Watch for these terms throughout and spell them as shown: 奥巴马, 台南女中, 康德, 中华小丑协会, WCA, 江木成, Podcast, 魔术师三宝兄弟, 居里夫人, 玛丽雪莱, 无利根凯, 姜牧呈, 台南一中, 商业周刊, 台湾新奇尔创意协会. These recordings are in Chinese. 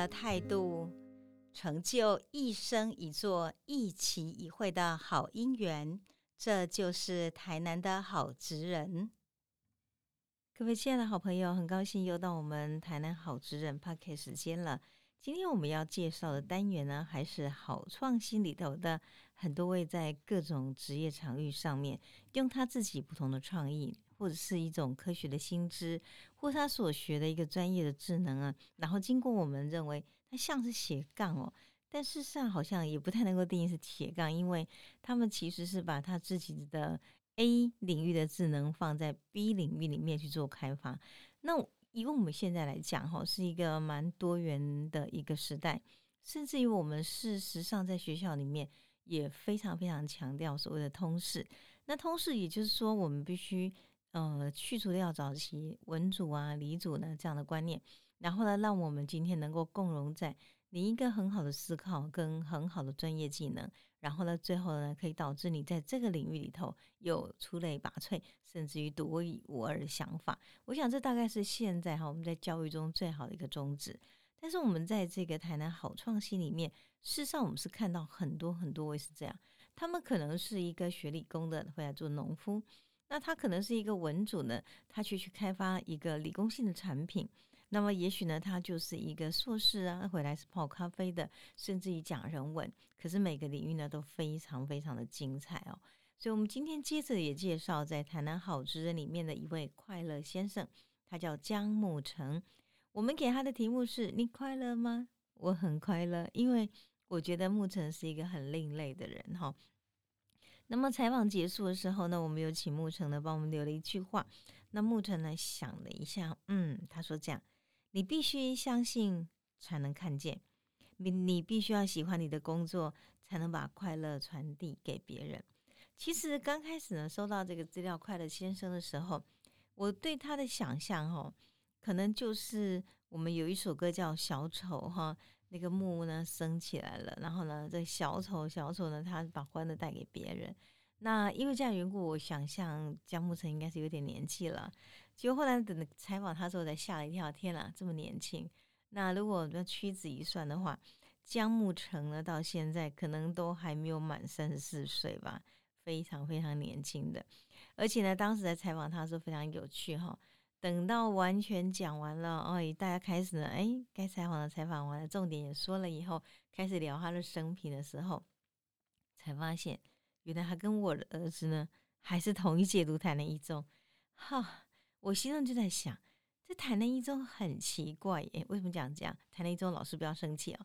的态度，成就一生一座一期一会的好姻缘，这就是台南的好职人。各位亲爱的好朋友，很高兴又到我们台南好职人 Podcast 时间了。今天我们要介绍的单元呢，还是好创新里头的很多位在各种职业场域上面，用他自己不同的创意，或者是一种科学的新知，或他所学的一个专业的智能啊，然后经过我们认为它像是斜杠哦，但事实上好像也不太能够定义是斜杠，因为他们其实是把他自己的 A 领域的智能放在 B 领域里面去做开发。那以我们现在来讲是一个蛮多元的一个时代，甚至于我们事实上在学校里面也非常非常强调所谓的通识。那通识也就是说我们必须去除掉早期文组啊、理组呢这样的观念，然后呢，让我们今天能够共融在你一个很好的思考跟很好的专业技能，然后呢，最后呢，可以导致你在这个领域里头有出类拔萃，甚至于独一无二的想法。我想这大概是现在我们在教育中最好的一个宗旨。但是我们在这个台南好创新里面，事实上我们是看到很多很多位是这样，他们可能是一个学理工的回来做农夫。那他可能是一个文组呢，他去开发一个理工性的产品，那么也许呢，他就是一个硕士啊，回来是泡咖啡的，甚至于讲人文，可是每个领域呢都非常非常的精彩哦。所以我们今天接着也介绍在台南好职人里面的一位快乐先生，他叫江木成。我们给他的题目是：你快乐吗？我很快乐，因为我觉得木成是一个很另类的人哦。那么采访结束的时候呢，我们有请木成呢帮我们留了一句话。那木成呢想了一下，他说这样：你必须相信才能看见，你必须要喜欢你的工作，才能把快乐传递给别人。其实刚开始呢收到这个资料快乐先生的时候，我对他的想象可能就是我们有一首歌叫小丑那个木呢升起来了，然后呢这小丑呢他把欢乐带给别人。那因为这样缘故，我想象江木成应该是有点年纪了，结果后来等采访他之后才吓了一跳，天啦，这么年轻。那如果屈指一算的话，江木成呢到现在可能都还没有满34岁吧，非常非常年轻的。而且呢当时在采访他的时候非常有趣等到完全讲完了大家开始呢该采访的采访完了，重点也说了以后，开始聊他的生平的时候，才发现原来他跟我的儿子呢还是同一届读台南一中。我心中就在想，这台南一中很奇怪耶，为什么讲这样？台南一中老师不要生气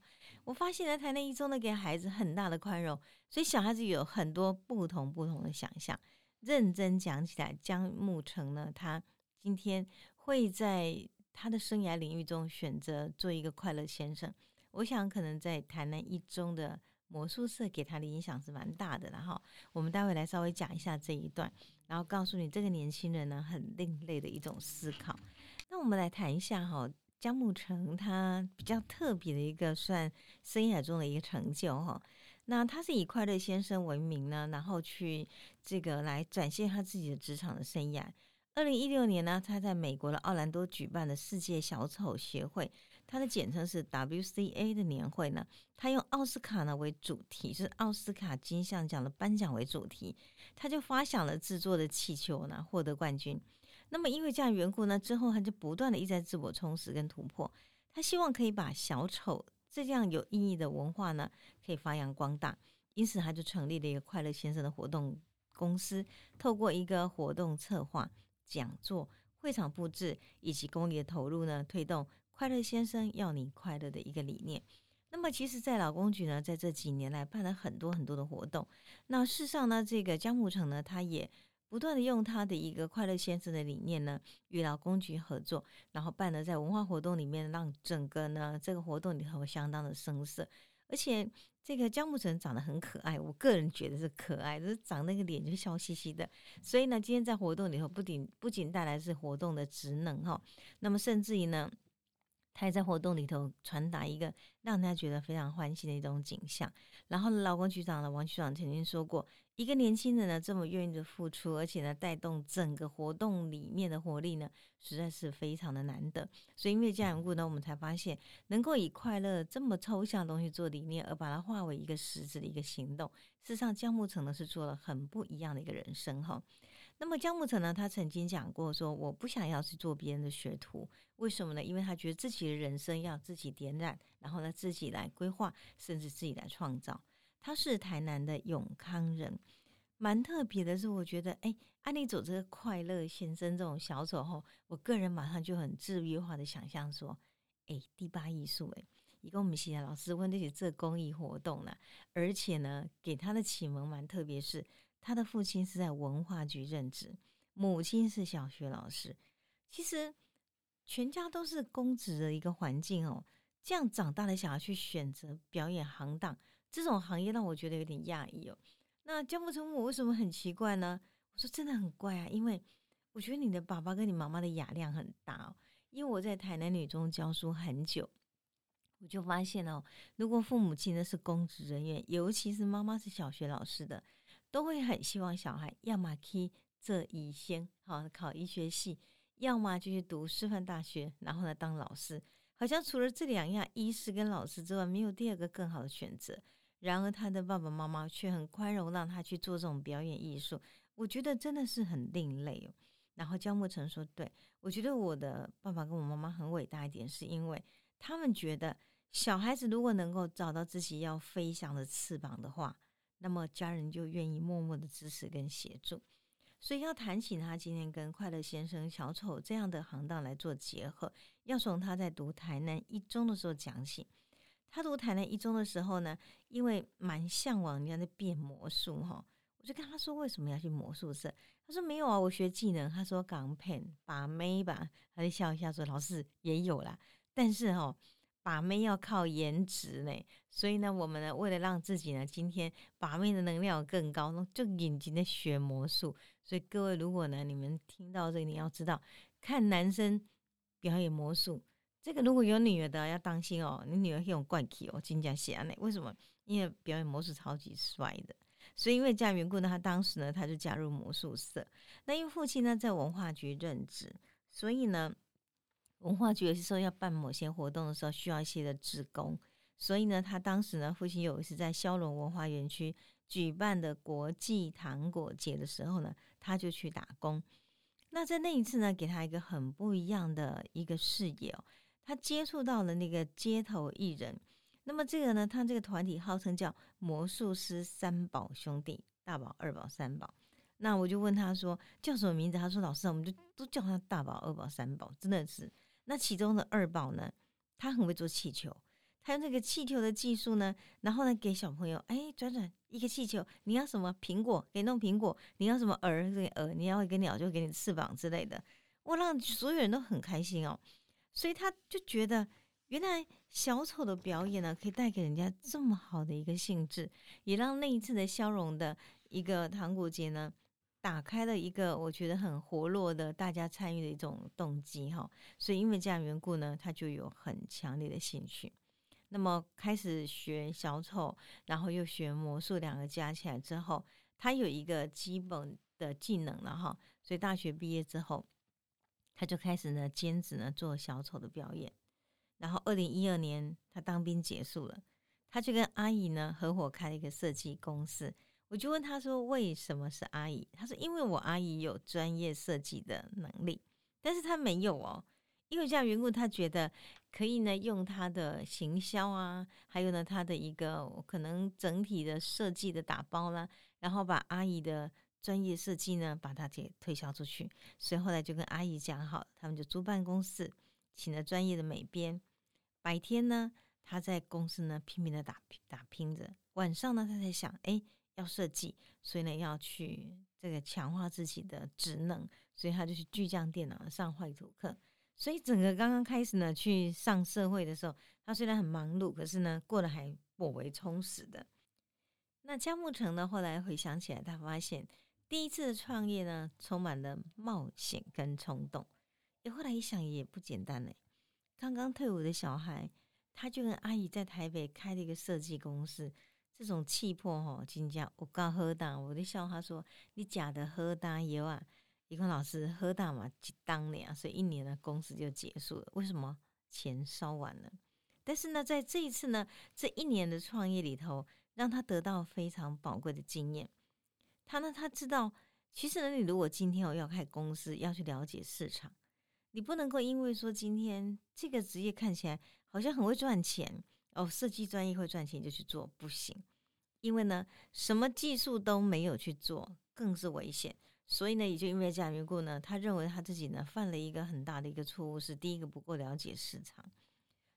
我发现呢台南一中呢给孩子很大的宽容，所以小孩子有很多不同的想象。认真讲起来，江木成呢他今天会在他的生涯领域中选择做一个快乐先生，我想可能在台南一中的魔术社给他的影响是蛮大的，然后我们待会来稍微讲一下这一段，然后告诉你这个年轻人呢很另类的一种思考。那我们来谈一下江木成他比较特别的一个算生涯中的一个成就那他是以快乐先生为名呢，然后去这个来展现他自己的职场的生涯。2016年呢，他在美国的奥兰多举办的世界小丑协会，他的简称是 WCA 的年会呢，他用奥斯卡呢为主题，就是奥斯卡金像奖的颁奖为主题，他就发想了制作的气球呢获得冠军。那么因为这样缘故呢，之后他就不断的一再自我充实跟突破，他希望可以把小丑这样有意义的文化呢可以发扬光大，因此他就成立了一个快乐先生的活动公司，透过一个活动策划、讲座、会场布置以及公益的投入呢，推动快乐先生要你快乐的一个理念。那么其实在劳工局呢在这几年来办了很多很多的活动，那事实上呢这个江木成呢他也不断的用他的一个快乐先生的理念呢与劳工局合作，然后办了在文化活动里面，让整个呢这个活动里头相当的生色。而且这个江木成长得很可爱，我个人觉得是可爱，就是长那个脸就笑嘻嘻的。所以呢，今天在活动里头不仅带来是活动的职能那么甚至于呢，他也在活动里头传达一个让大家觉得非常欢喜的一种景象。然后劳工局长呢，王局长曾经说过，一个年轻人呢这么愿意的付出，而且呢带动整个活动里面的活力呢，实在是非常的难得。所以因为这样的故呢，我们才发现能够以快乐这么抽象的东西做理念，而把它化为一个实质的一个行动，事实上姜牧呈呢是做了很不一样的一个人生哈。那么姜牧呈呢，他曾经讲过说，我不想要去做别人的学徒，为什么呢？因为他觉得自己的人生要自己点燃，然后呢自己来规划，甚至自己来创造。他是台南的永康人，蛮特别的是，我觉得安妮走这个快乐先生这种小丑后，我个人马上就很治愈化的想象说，第八艺术一共我们系老师问这些这公益活动了，而且呢给他的启蒙蛮特别是，他的父亲是在文化局任职，母亲是小学老师，其实全家都是公职的一个环境哦，这样长大的小孩去选择表演行当，这种行业让我觉得有点讶异哦。那姜牧呈我为什么很奇怪呢？我说真的很怪啊，因为我觉得你的爸爸跟你妈妈的雅量很大哦。因为我在台南女中教书很久，我就发现哦，如果父母亲呢是公职人员，尤其是妈妈是小学老师的，都会很希望小孩要么去这医生，考医学系，要么就去读师范大学，然后呢当老师，好像除了这两样医师跟老师之外，没有第二个更好的选择。然而他的爸爸妈妈却很宽容，让他去做这种表演艺术，我觉得真的是很另类哦。然后姜牧呈说，对，我觉得我的爸爸跟我妈妈很伟大一点，是因为他们觉得小孩子如果能够找到自己要飞翔的翅膀的话，那么家人就愿意默默的支持跟协助。所以要谈起他今天跟快乐先生小丑这样的行当来做结合，要从他在读台南一中的时候讲起。他读台南一中的时候呢，因为蛮向往人家在变魔术哈，我就跟他说为什么要去魔术社？他说没有啊，我学技能。他说港片把妹吧，他就笑一下说老师也有啦，但是把妹要靠颜值呢，所以呢，我们呢为了让自己呢今天把妹的能量更高，就引进的学魔术。所以各位，如果呢你们听到这个，你要知道，看男生表演魔术，这个如果有女儿的要当心哦，你女儿用怪气哦，真假邪呢？为什么？因为表演魔术超级帅的。所以因为这样缘故呢，他当时呢他就加入魔术社。那因为父亲呢在文化局任职，所以呢，文化局有些时候要办某些活动的时候需要一些的志工，所以呢他当时呢父亲有一次在骁龙文化园区举办的国际糖果节的时候呢，他就去打工。那在那一次呢给他一个很不一样的一个视野哦，他接触到了那个街头艺人。那么这个呢，他这个团体号称叫魔术师三宝兄弟，大宝二宝三宝。那我就问他说叫什么名字，他说老师我们就都叫他大宝二宝三宝，真的是。那其中的二宝呢，他很会做气球，他用这个气球的技术呢，然后呢给小朋友转一个气球，你要什么苹果给弄苹果，你要什么鹅给鹅，你要一个鸟就给你翅膀之类的，我让所有人都很开心哦。所以他就觉得原来小丑的表演呢可以带给人家这么好的一个兴致，也让那一次的消融的一个糖果节呢打开了一个我觉得很活络的大家参与的一种动机哈，所以因为这样缘故呢，他就有很强烈的兴趣。那么开始学小丑，然后又学魔术，两个加起来之后，他有一个基本的技能了哈。所以大学毕业之后，他就开始呢兼职呢做小丑的表演。然后2012年他当兵结束了，他就跟阿姨呢合伙开了一个设计公司。我就问他说为什么是阿姨，他说因为我阿姨有专业设计的能力，但是他没有哦，因为这样缘故，他觉得可以呢用他的行销啊，还有呢他的一个可能整体的设计的打包啦，然后把阿姨的专业设计呢把它给推销出去。所以后来就跟阿姨讲好，他们就租办公室，请了专业的美编，白天呢他在公司呢拼命的打拼着，晚上呢他才想要设计，所以呢要去这个强化自己的职能，所以他就去巨匠电脑上绘图课。所以整个刚刚开始呢去上社会的时候，他虽然很忙碌，可是呢过得还颇为充实的。那姜牧呈呢后来回想起来，他发现第一次的创业呢充满了冒险跟冲动，后来一想也不简单，刚刚退伍的小孩，他就跟阿姨在台北开了一个设计公司，这种气魄吼，真正有够好大。我就笑他说：“你假的好大有啊！”一个老师好大嘛，当年，所以一年的公司就结束了。为什么？钱烧完了。但是呢，在这一次呢，这一年的创业里头，让他得到非常宝贵的经验。他知道，其实呢，你如果今天要开公司，要去了解市场，你不能够因为说今天这个职业看起来好像很会赚钱哦，设计专业会赚钱就去做，不行。因为呢，什么技术都没有去做，更是危险。所以呢，也就因为这样的缘故呢，他认为他自己呢犯了一个很大的一个错误，是第一个不够了解市场，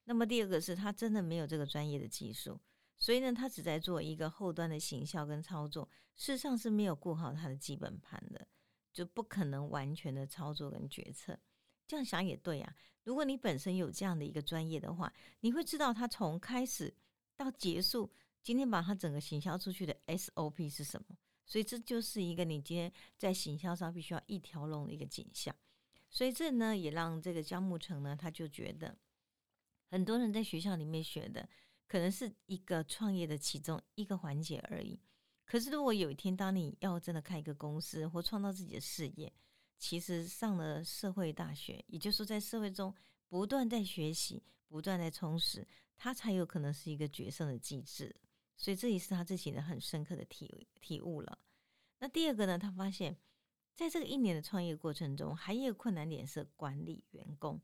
那么第二个是他真的没有这个专业的技术，所以呢，他只在做一个后端的行销跟操作，事实上是没有顾好他的基本盘的，就不可能完全的操作跟决策。这样想也对啊，如果你本身有这样的一个专业的话，你会知道他从开始到结束，今天把他整个行销出去的 SOP 是什么。所以这就是一个你今天在行销上必须要一条龙的一个景象。所以这呢也让这个姜牧呈呢，他就觉得很多人在学校里面学的可能是一个创业的其中一个环节而已，可是如果有一天当你要真的开一个公司或创造自己的事业，其实上了社会大学，也就是说在社会中不断在学习，不断在充实，它才有可能是一个决胜的机制。所以这也是他自己的很深刻的体悟了。那第二个呢，他发现在这个一年的创业过程中，还有困难点是管理员工，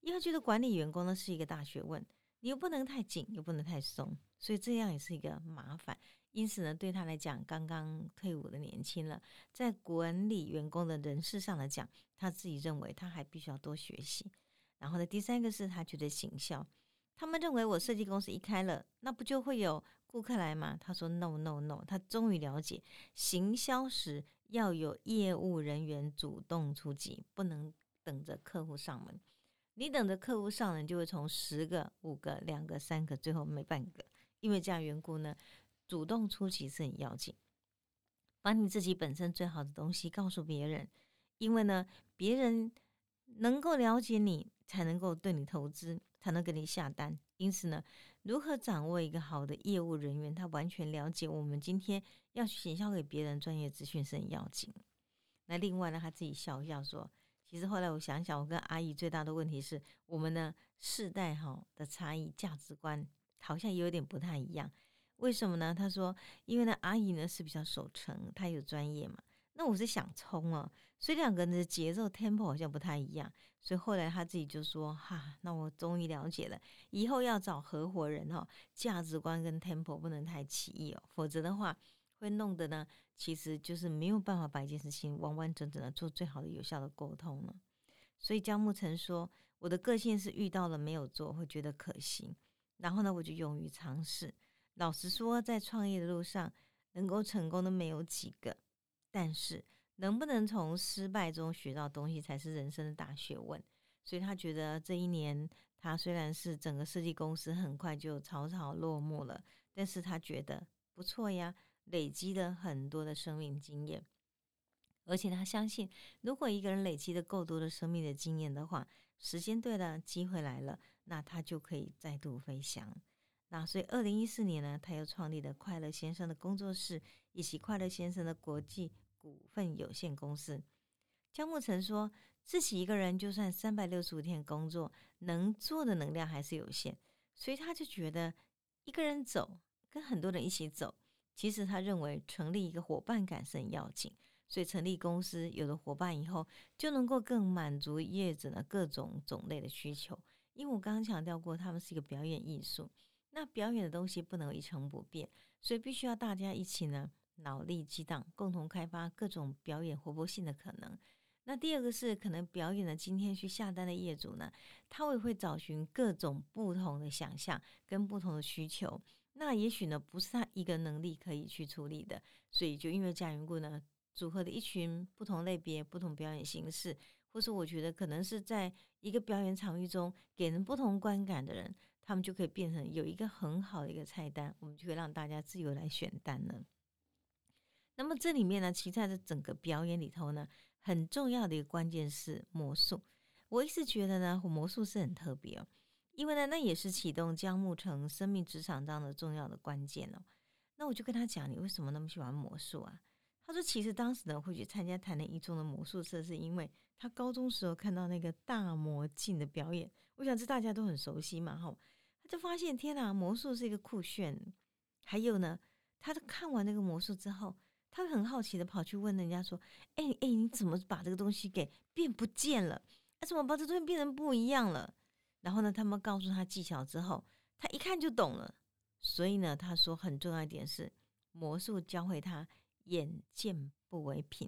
因为他觉得管理员工呢是一个大学问，你又不能太紧又不能太松，所以这样也是一个麻烦。因此呢，对他来讲，刚刚退伍的年轻了，在管理员工的人事上来讲，他自己认为他还必须要多学习。然后呢，第三个是他觉得行销，他们认为我设计公司一开了，那不就会有顾客来吗？他说 no， 他终于了解行销时要有业务人员主动出击，不能等着客户上门。你等着客户上门，就会从10个5个2个3个，最后没半个。因为这样缘故呢，主动出击是很要紧，把你自己本身最好的东西告诉别人，因为呢，别人能够了解你，才能够对你投资，才能给你下单。因此呢，如何掌握一个好的业务人员，他完全了解我们今天要行销给别人专业资讯是很要紧。那另外呢，他自己笑一笑说，其实后来我想想，我跟阿姨最大的问题是我们呢世代的差异，价值观好像有点不太一样。为什么呢？他说因为呢，阿姨呢是比较守成，她有专业嘛，那我是想冲哦，所以两个人的节奏 tempo 好像不太一样，所以后来他自己就说哈，那我终于了解了，以后要找合伙人价值观跟 tempo 不能太奇异哦，否则的话会弄得呢，其实就是没有办法把一件事情完完整整的做最好的有效的沟通了。所以姜牧呈说，我的个性是遇到了没有做会觉得可惜，然后呢我就勇于尝试。老实说，在创业的路上能够成功的没有几个，但是能不能从失败中学到东西才是人生的大学问。所以他觉得这一年他虽然是整个设计公司很快就草草落幕了，但是他觉得不错呀，累积了很多的生命经验。而且他相信，如果一个人累积的够多的生命的经验的话，时间对了，机会来了，那他就可以再度飞翔。那所以2014年呢，他又创立了快乐先生的工作室，以及快乐先生的国际股份有限公司。姜牧呈说，自己一个人就算365天工作，能做的能量还是有限，所以他就觉得一个人走跟很多人一起走，其实他认为成立一个伙伴感是很要紧。所以成立公司，有了伙伴以后，就能够更满足业者的各种种类的需求。因为我刚刚强调过，他们是一个表演艺术，那表演的东西不能一成不变，所以必须要大家一起呢脑力激荡，共同开发各种表演活泼性的可能。那第二个是可能表演的今天去下单的业主呢，他也会找寻各种不同的想象跟不同的需求，那也许呢不是他一个能力可以去处理的，所以就因为这样缘故呢，组合的一群不同类别、不同表演形式，或是我觉得可能是在一个表演场域中给人不同观感的人，他们就可以变成有一个很好的一个菜单，我们就可以让大家自由来选单了。那么这里面呢，其实在这整个表演里头呢，很重要的一个关键是魔术。我一直觉得呢，魔术是很特别因为呢那也是启动姜牧呈生命职场当中重要的关键哦。那我就跟他讲，你为什么那么喜欢魔术啊？他说其实当时呢会去参加台南一中的魔术社，是因为他高中时候看到那个大魔镜的表演，我想这大家都很熟悉嘛吼，他就发现天哪，魔术是一个酷炫。还有呢他看完那个魔术之后，他很好奇的跑去问人家说，你怎么把这个东西给变不见了啊，怎么把这东西变成不一样了？然后呢他们告诉他技巧之后，他一看就懂了。所以呢他说很重要一点是魔术教会他眼见不为凭，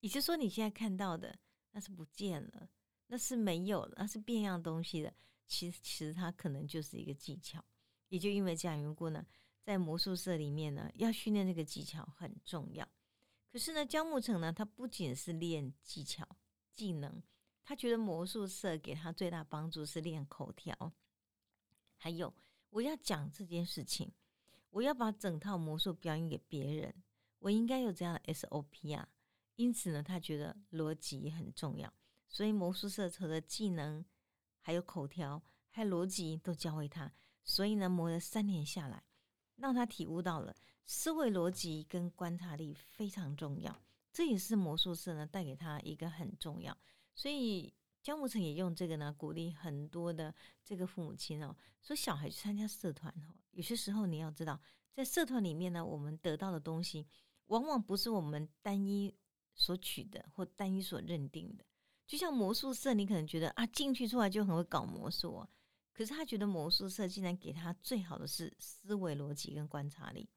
也就是说你现在看到的那是不见了，那是没有了，那是变样东西的，其实它可能就是一个技巧。也就因为这样缘故呢，在魔术社里面呢要训练这个技巧很重要。可是呢姜牧呈呢他不仅是练技巧技能，他觉得魔术社给他最大帮助是练口条，还有我要讲这件事情，我要把整套魔术表演给别人，我应该有这样的 SOP 啊。因此呢他觉得逻辑很重要，所以魔术社的技能还有口条还有逻辑都教会他。所以呢磨了3年下来，让他体悟到了思维逻辑跟观察力非常重要，这也是魔术社呢带给他一个很重要。所以姜牧呈也用这个呢鼓励很多的这个父母亲哦，说小孩去参加社团哦，有些时候你要知道在社团里面呢我们得到的东西往往不是我们单一所取的或单一所认定的。就像魔术社你可能觉得啊进去出来就很会搞魔术哦，可是他觉得魔术社竟然给他最好的是思维逻辑跟观察力，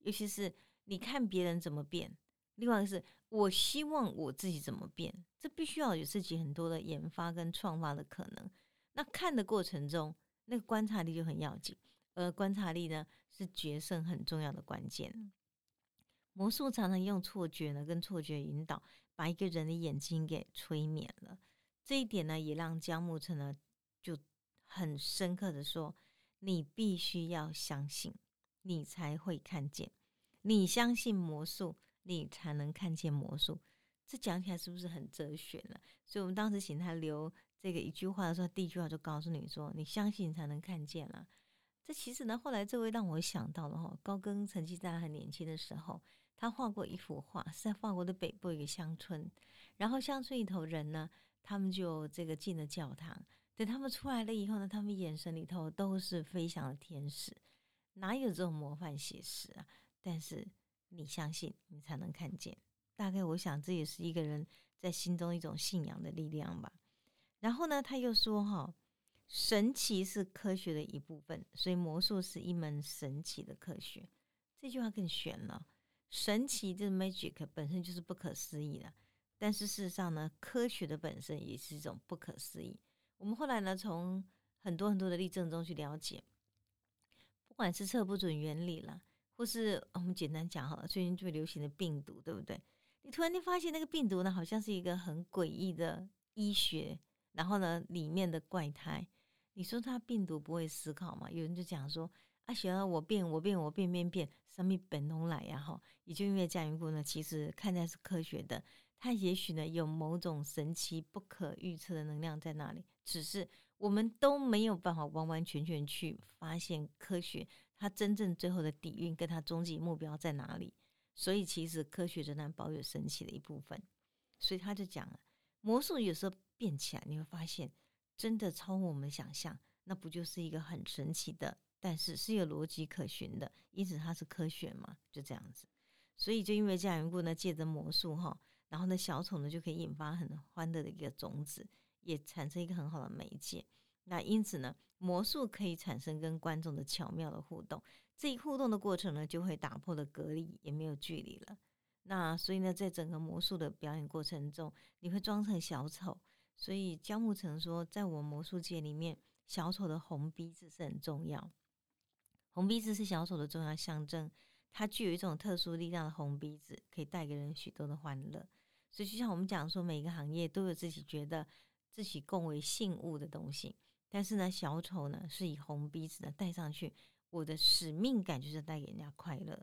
尤其是你看别人怎么变，另外一个是我希望我自己怎么变，这必须要有自己很多的研发跟创发的可能。那看的过程中那个观察力就很要紧，而观察力呢是决胜很重要的关键。魔术常常用错觉呢跟错觉引导把一个人的眼睛给催眠了，这一点呢也让姜牧呈呢就很深刻的说，你必须要相信你才会看见，你相信魔术你才能看见魔术。这讲起来是不是很哲学呢？所以我们当时请他留这个一句话的时候，第一句话就告诉你说，你相信你才能看见了。这其实呢后来这位让我想到了高更，曾经在他很年轻的时候他画过一幅画，是在法国的北部一个乡村，然后乡村里头人呢他们就这个进了教堂，等他们出来了以后呢他们眼神里头都是飞翔的天使，哪有这种模范写实啊？但是你相信你才能看见，大概我想这也是一个人在心中一种信仰的力量吧。然后呢他又说神奇是科学的一部分，所以魔术是一门神奇的科学。这句话更玄了，神奇这 magic 本身就是不可思议的，但是事实上呢科学的本身也是一种不可思议。我们后来呢从很多的例证中去了解，不管是测不准原理啦，或是我们简单讲好了，最近最流行的病毒对不对？你突然间发现那个病毒呢好像是一个很诡异的医学，然后呢里面的怪胎，你说它病毒不会思考吗？有人就讲说啊，想要我变什么本能来呀哈！也就因为这样缘故呢，其实看起来是科学的，它也许呢有某种神奇不可预测的能量在那里，只是我们都没有办法完完全全去发现科学它真正最后的底蕴跟它终极目标在哪里。所以其实科学仍然保有神奇的一部分。所以他就讲了，魔术有时候变起来你会发现真的超乎我们想象，那不就是一个很神奇的，但是是有逻辑可循的，因此它是科学嘛，就这样子。所以就因为这样缘故呢，借着魔术然后呢小丑呢就可以引发很欢乐的一个种子，也产生一个很好的媒介。那因此呢魔术可以产生跟观众的巧妙的互动，这一互动的过程呢就会打破了隔离，也没有距离了。那所以呢在整个魔术的表演过程中你会装成小丑，所以姜牧呈说在我们魔术界里面小丑的红鼻子是很重要，红鼻子是小丑的重要象征，它具有一种特殊力量的红鼻子可以带给人许多的欢乐。所以就像我们讲说每个行业都有自己觉得自己共为信物的东西，但是呢小丑呢是以红鼻子呢带上去，我的使命感就是带给人家快乐。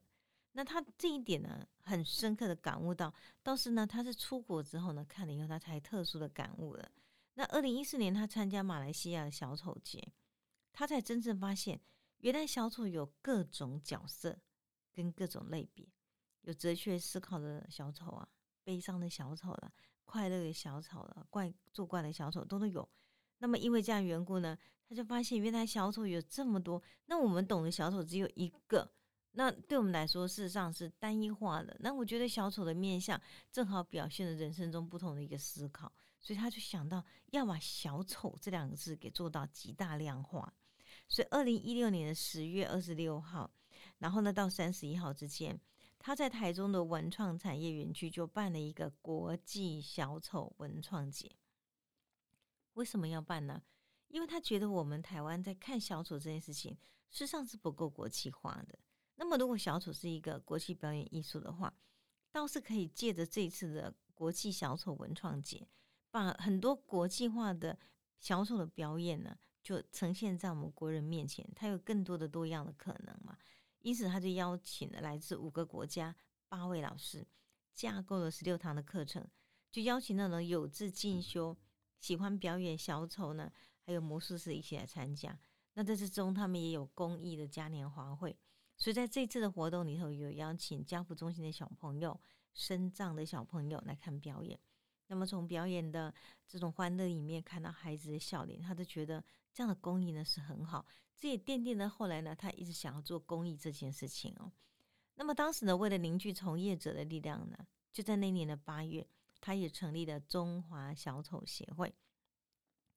那他这一点呢很深刻的感悟到，倒是呢他是出国之后呢看了以后他才特殊的感悟了。那2014年他参加马来西亚的小丑节，他才真正发现原来小组有各种角色跟各种类别，有哲学思考的小丑啊，悲伤的小丑啦、快乐的小丑啦、作怪的小丑都有。那么因为这样缘故呢，他就发现原来小丑有这么多，那我们懂的小丑只有一个，那对我们来说事实上是单一化的。那我觉得小丑的面向正好表现了人生中不同的一个思考，所以他就想到要把小丑这两个字给做到极大量化。所以2016年的10月26号然后呢到31号之间，他在台中的文创产业园区就办了一个国际小丑文创节。为什么要办呢？因为他觉得我们台湾在看小丑这件事情事实上是不够国际化的，那么如果小丑是一个国际表演艺术的话，倒是可以借着这一次的国际小丑文创节，把很多国际化的小丑的表演呢就呈现在我们国人面前，它有更多的多样的可能嘛。因此他就邀请了来自5个国家8位老师，架构了16堂的课程，就邀请那种有志进修喜欢表演小丑呢还有魔术师一起来参加。那在这中他们也有公益的嘉年华会，所以在这次的活动里头有邀请家扶中心的小朋友、身障的小朋友来看表演。那么从表演的这种欢乐里面看到孩子的笑脸，他就觉得这样的公益呢是很好，这也奠定了后来呢他一直想要做公益这件事情哦。那么当时呢为了凝聚从业者的力量呢，就在那年的8月他也成立了中华小丑协会，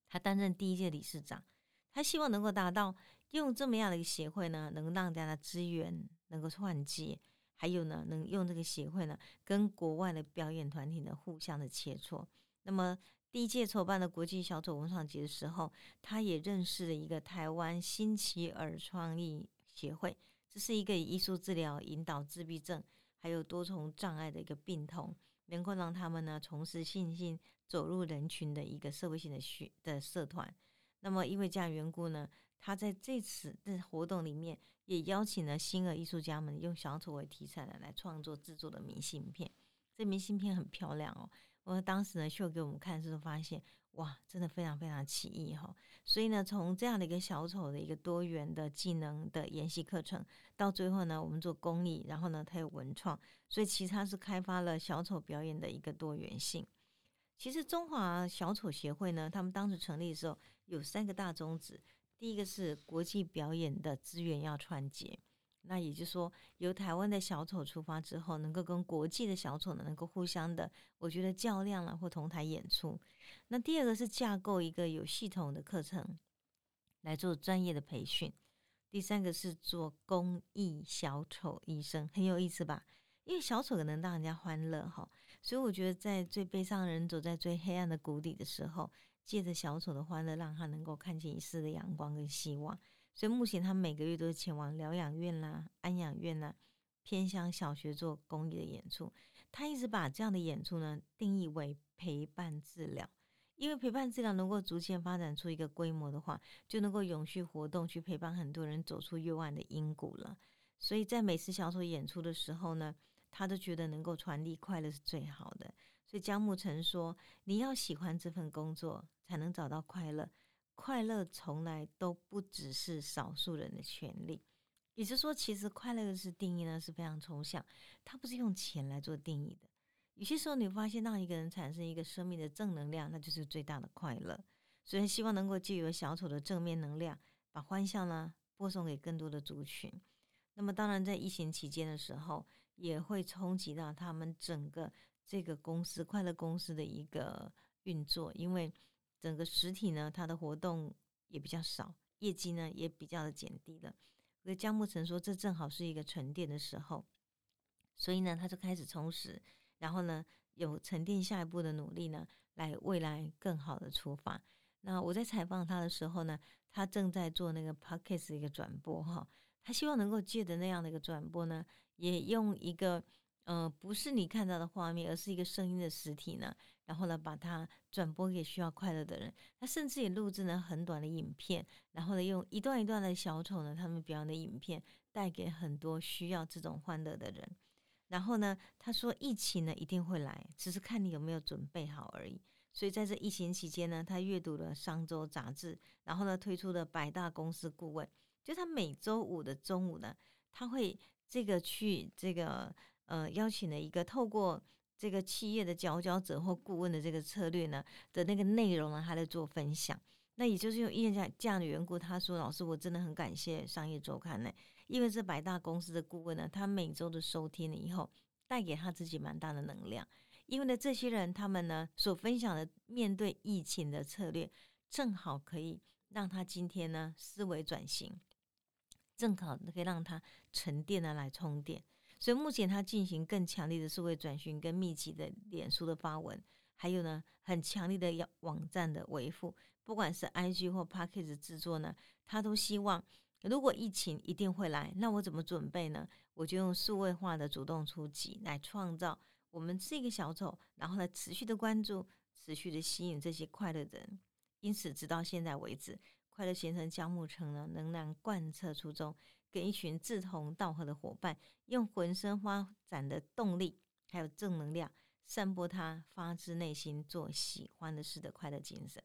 他担任第一届理事长。他希望能够达到用这么样的一个协会呢能让大家支援能够串接，还有呢能用这个协会呢跟国外的表演团体呢互相的切磋。那么第一届筹办的国际小丑文创节的时候，他也认识了一个台湾新奇尔创意协会，这是一个以艺术治疗引导自闭症还有多重障碍的一个病童，能够让他们呢重拾信心走入人群的一个社会性 的社团。那么因为这样缘故呢，他在这次的活动里面也邀请了新的艺术家们用小丑为题材来创作制作的明信片。这明信片很漂亮哦，我当时呢秀给我们看时候发现哇真的非常非常奇异哦。所以呢从这样的一个小丑的一个多元的技能的研习课程，到最后呢我们做公益，然后呢它有文创，所以其实它是开发了小丑表演的一个多元性。其实中华小丑协会呢他们当时成立的时候有3个大宗旨。第一个是国际表演的资源要串接，那也就是说由台湾的小丑出发之后能够跟国际的小丑呢能够互相的我觉得较量了或同台演出。那第二个是架构一个有系统的课程来做专业的培训。第三个是做公益小丑医生，很有意思吧，因为小丑可能让人家欢乐哈，所以我觉得在最悲伤的人走在最黑暗的谷底的时候，借着小丑的欢乐让他能够看见一丝的阳光跟希望。所以目前他每个月都是前往疗养院啦、安养院啦、偏乡小学做公益的演出。他一直把这样的演出呢定义为陪伴治疗，因为陪伴治疗能够逐渐发展出一个规模的话，就能够永续活动去陪伴很多人走出幽暗的阴谷了。所以在每次小丑演出的时候呢，他都觉得能够传递快乐是最好的。所以姜牧呈说，你要喜欢这份工作才能找到快乐，快乐从来都不只是少数人的权利。也就是说其实快乐的定义呢是非常抽象，它不是用钱来做定义的。有些时候你发现让一个人产生一个生命的正能量，那就是最大的快乐。所以希望能够藉由小丑的正面能量，把欢笑呢播送给更多的族群。那么当然在疫情期间的时候也会冲击到他们整个这个公司快乐公司的一个运作，因为整个实体呢它的活动也比较少，业绩呢也比较的减低了。所以姜牧呈说这正好是一个沉淀的时候，所以呢他就开始充实，然后呢有沉淀下一步的努力呢来未来更好的出发。那我在采访他的时候呢，他正在做那个 Podcast 的一个转播哈，他希望能够借着那样的一个转播呢，也用一个不是你看到的画面，而是一个声音的实体呢，然后呢把它转播给需要快乐的人。他甚至也录制了很短的影片，然后呢用一段一段的小丑呢他们表演的影片带给很多需要这种欢乐的人。然后呢他说疫情呢一定会来，只是看你有没有准备好而已。所以在这疫情期间呢，他阅读了商周杂志，然后呢推出了百大公司顾问，就他每周五的中午呢，他会邀请了一个透过这个企业的佼佼者或顾问的这个策略呢的那个内容呢，他在做分享。那也就是因为这样的缘故，他说老师我真的很感谢商业周刊呢，因为这百大公司的顾问呢，他每周的收听了以后带给他自己蛮大的能量，因为呢这些人他们呢所分享的面对疫情的策略，正好可以让他今天呢思维转型，正好可以让他沉淀的来充电。所以目前他进行更强力的思维转型跟密集的脸书的发文，还有呢很强力的网站的维护，不管是 IG 或 Podcast 制作呢，他都希望如果疫情一定会来，那我怎么准备呢？我就用数位化的主动出击来创造我们这个小丑，然后呢持续的关注，持续的吸引这些快乐的人。因此直到现在为止，快乐先生姜牧呈呢仍然贯彻初衷，跟一群志同道合的伙伴，用浑身发展的动力还有正能量，散播他发自内心做喜欢的事的快乐精神。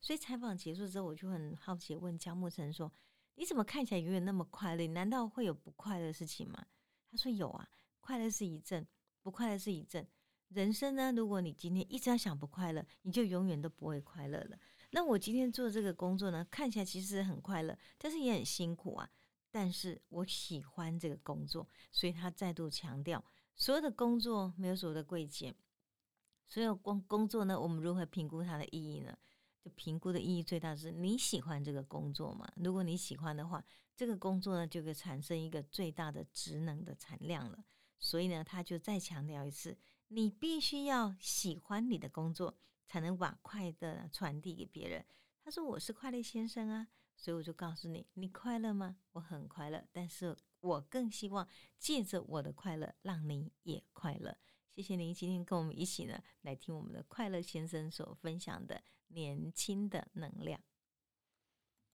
所以采访结束之后，我就很好奇问姜牧呈说，你怎么看起来永远那么快乐，你难道会有不快乐的事情吗？他说有啊，快乐是一阵，不快乐是一阵。人生呢，如果你今天一直要想不快乐，你就永远都不会快乐了。那我今天做这个工作呢，看起来其实很快乐，但是也很辛苦啊，但是我喜欢这个工作。所以他再度强调，所有的工作没有所谓的贵贱，所有工作呢，我们如何评估它的意义呢？就评估的意义最大是你喜欢这个工作嘛？如果你喜欢的话，这个工作呢就会产生一个最大的职能的产量了。所以呢，他就再强调一次，你必须要喜欢你的工作，才能把快乐传递给别人。他说我是快乐先生啊，所以我就告诉你，你快乐吗？我很快乐，但是我更希望借着我的快乐，让你也快乐。谢谢您今天跟我们一起呢，来听我们的快乐先生所分享的年轻的能量。